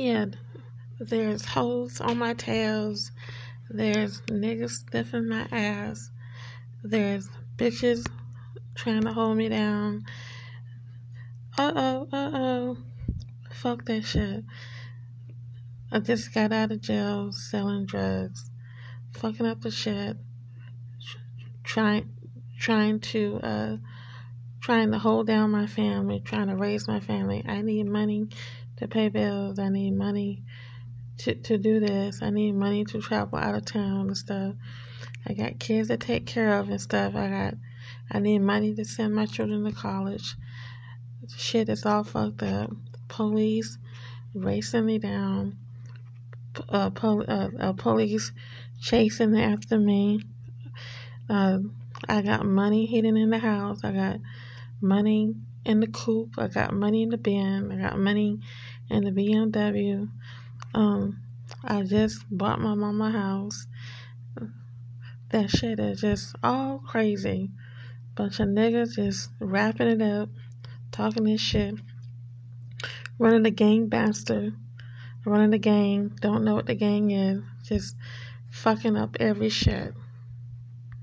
Yeah, there's holes on my tails. There's niggas sniffing my ass. There's bitches trying to hold me down. Fuck that shit. I just got out of jail selling drugs, fucking up the shit, trying to hold down my family, trying to raise my family. I need money to pay bills. I need money to do this. I need money to travel out of town and stuff. I got kids to take care of and stuff. I need money to send my children to college. Shit is all fucked up. Police racing me down. Police chasing after me. I got money hidden in the house. I got money in the coupe. I got money in the bin. I got money in the BMW. I just bought my mama a house. That shit is just all crazy. Bunch of niggas just wrapping it up, talking this shit, running the gang bastard, running the gang, don't know what the gang is, just fucking up every shit.